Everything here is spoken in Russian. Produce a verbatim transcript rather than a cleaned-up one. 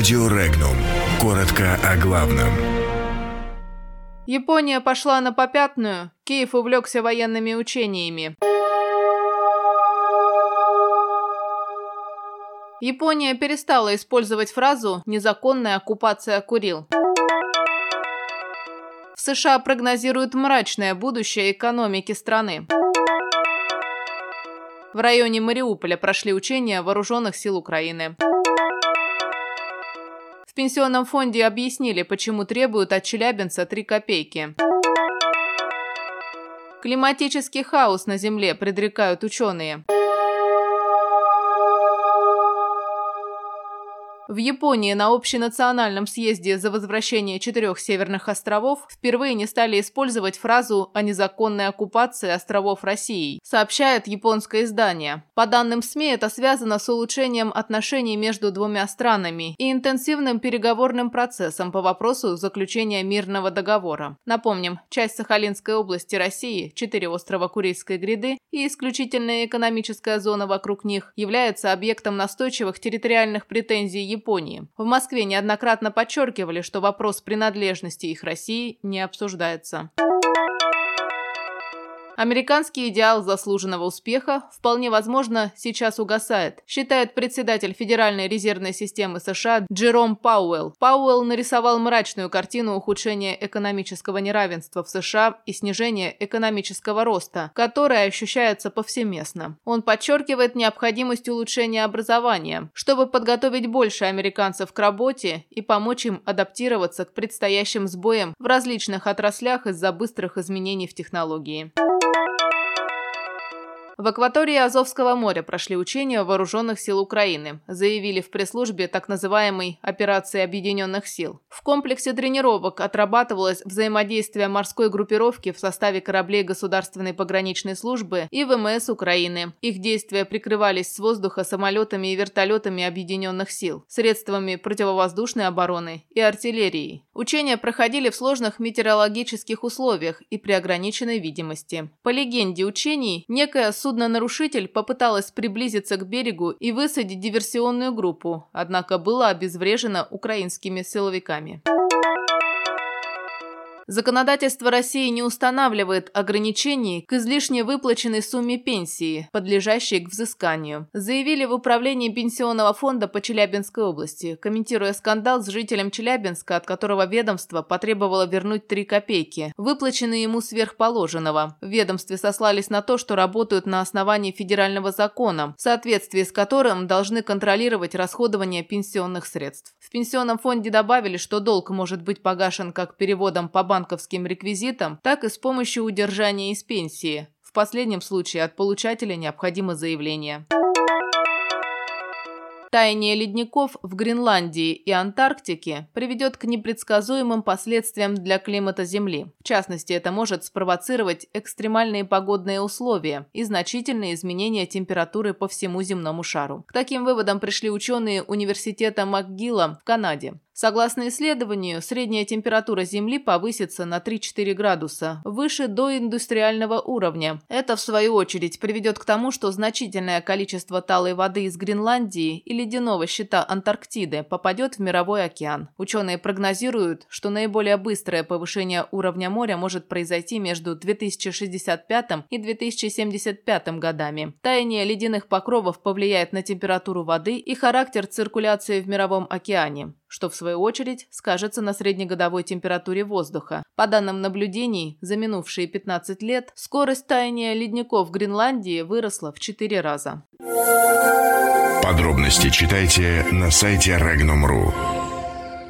Радио Regnum. Коротко о главном. Япония пошла на попятную. Киев увлекся военными учениями. Япония перестала использовать фразу «незаконная оккупация Курил». В США прогнозируют мрачное будущее экономики страны. В районе Мариуполя прошли учения вооруженных сил Украины. В пенсионном фонде объяснили, почему требуют от челябинца три копейки. Климатический хаос на Земле предрекают ученые. В Японии на общенациональном съезде за возвращение четырех северных островов впервые не стали использовать фразу о незаконной оккупации островов Россией, сообщает японское издание. По данным СМИ, это связано с улучшением отношений между двумя странами и интенсивным переговорным процессом по вопросу заключения мирного договора. Напомним, часть Сахалинской области России, четыре острова Курильской гряды и исключительная экономическая зона вокруг них является объектом настойчивых территориальных претензий Японии. Японии. В Москве неоднократно подчеркивали, что вопрос принадлежности их России не обсуждается. Американский идеал заслуженного успеха, вполне возможно, сейчас угасает, считает председатель Федеральной резервной системы США Джером Пауэлл. Пауэлл нарисовал мрачную картину ухудшения экономического неравенства в США и снижения экономического роста, которое ощущается повсеместно. Он подчеркивает необходимость улучшения образования, чтобы подготовить больше американцев к работе и помочь им адаптироваться к предстоящим сбоям в различных отраслях из-за быстрых изменений в технологии. В акватории Азовского моря прошли учения вооруженных сил Украины, заявили в пресс-службе так называемой «Операции объединенных сил». В комплексе тренировок отрабатывалось взаимодействие морской группировки в составе кораблей Государственной пограничной службы и ВМС Украины. Их действия прикрывались с воздуха самолетами и вертолетами объединенных сил, средствами противовоздушной обороны и артиллерией. Учения проходили в сложных метеорологических условиях и при ограниченной видимости. По легенде учений, некая судно Судно-нарушитель попыталась приблизиться к берегу и высадить диверсионную группу, однако была обезврежена украинскими силовиками. Законодательство России не устанавливает ограничений к излишне выплаченной сумме пенсии, подлежащей к взысканию, заявили в управлении Пенсионного фонда по Челябинской области, комментируя скандал с жителем Челябинска, от которого ведомство потребовало вернуть три копейки, выплаченные ему сверхположенного. В ведомстве сослались на то, что работают на основании федерального закона, в соответствии с которым должны контролировать расходование пенсионных средств. В Пенсионном фонде добавили, что долг может быть погашен как переводом по банку, банковским реквизитом, так и с помощью удержания из пенсии. В последнем случае от получателя необходимо заявление. Таяние ледников в Гренландии и Антарктике приведет к непредсказуемым последствиям для климата Земли. В частности, это может спровоцировать экстремальные погодные условия и значительные изменения температуры по всему земному шару. К таким выводам пришли ученые Университета Макгилла в Канаде. Согласно исследованию, средняя температура Земли повысится на три-четыре градуса, выше до индустриального уровня. Это, в свою очередь, приведет к тому, что значительное количество талой воды из Гренландии и ледяного щита Антарктиды попадет в мировой океан. Ученые прогнозируют, что наиболее быстрое повышение уровня моря может произойти между две тысячи шестьдесят пятым и две тысячи семьдесят пятым годами. Таяние ледяных покровов повлияет на температуру воды и характер циркуляции в мировом океане, что, в свою очередь, скажется на среднегодовой температуре воздуха. По данным наблюдений, за минувшие пятнадцать лет скорость таяния ледников в Гренландии выросла в четыре раза. Подробности читайте на сайте регнум точка ру.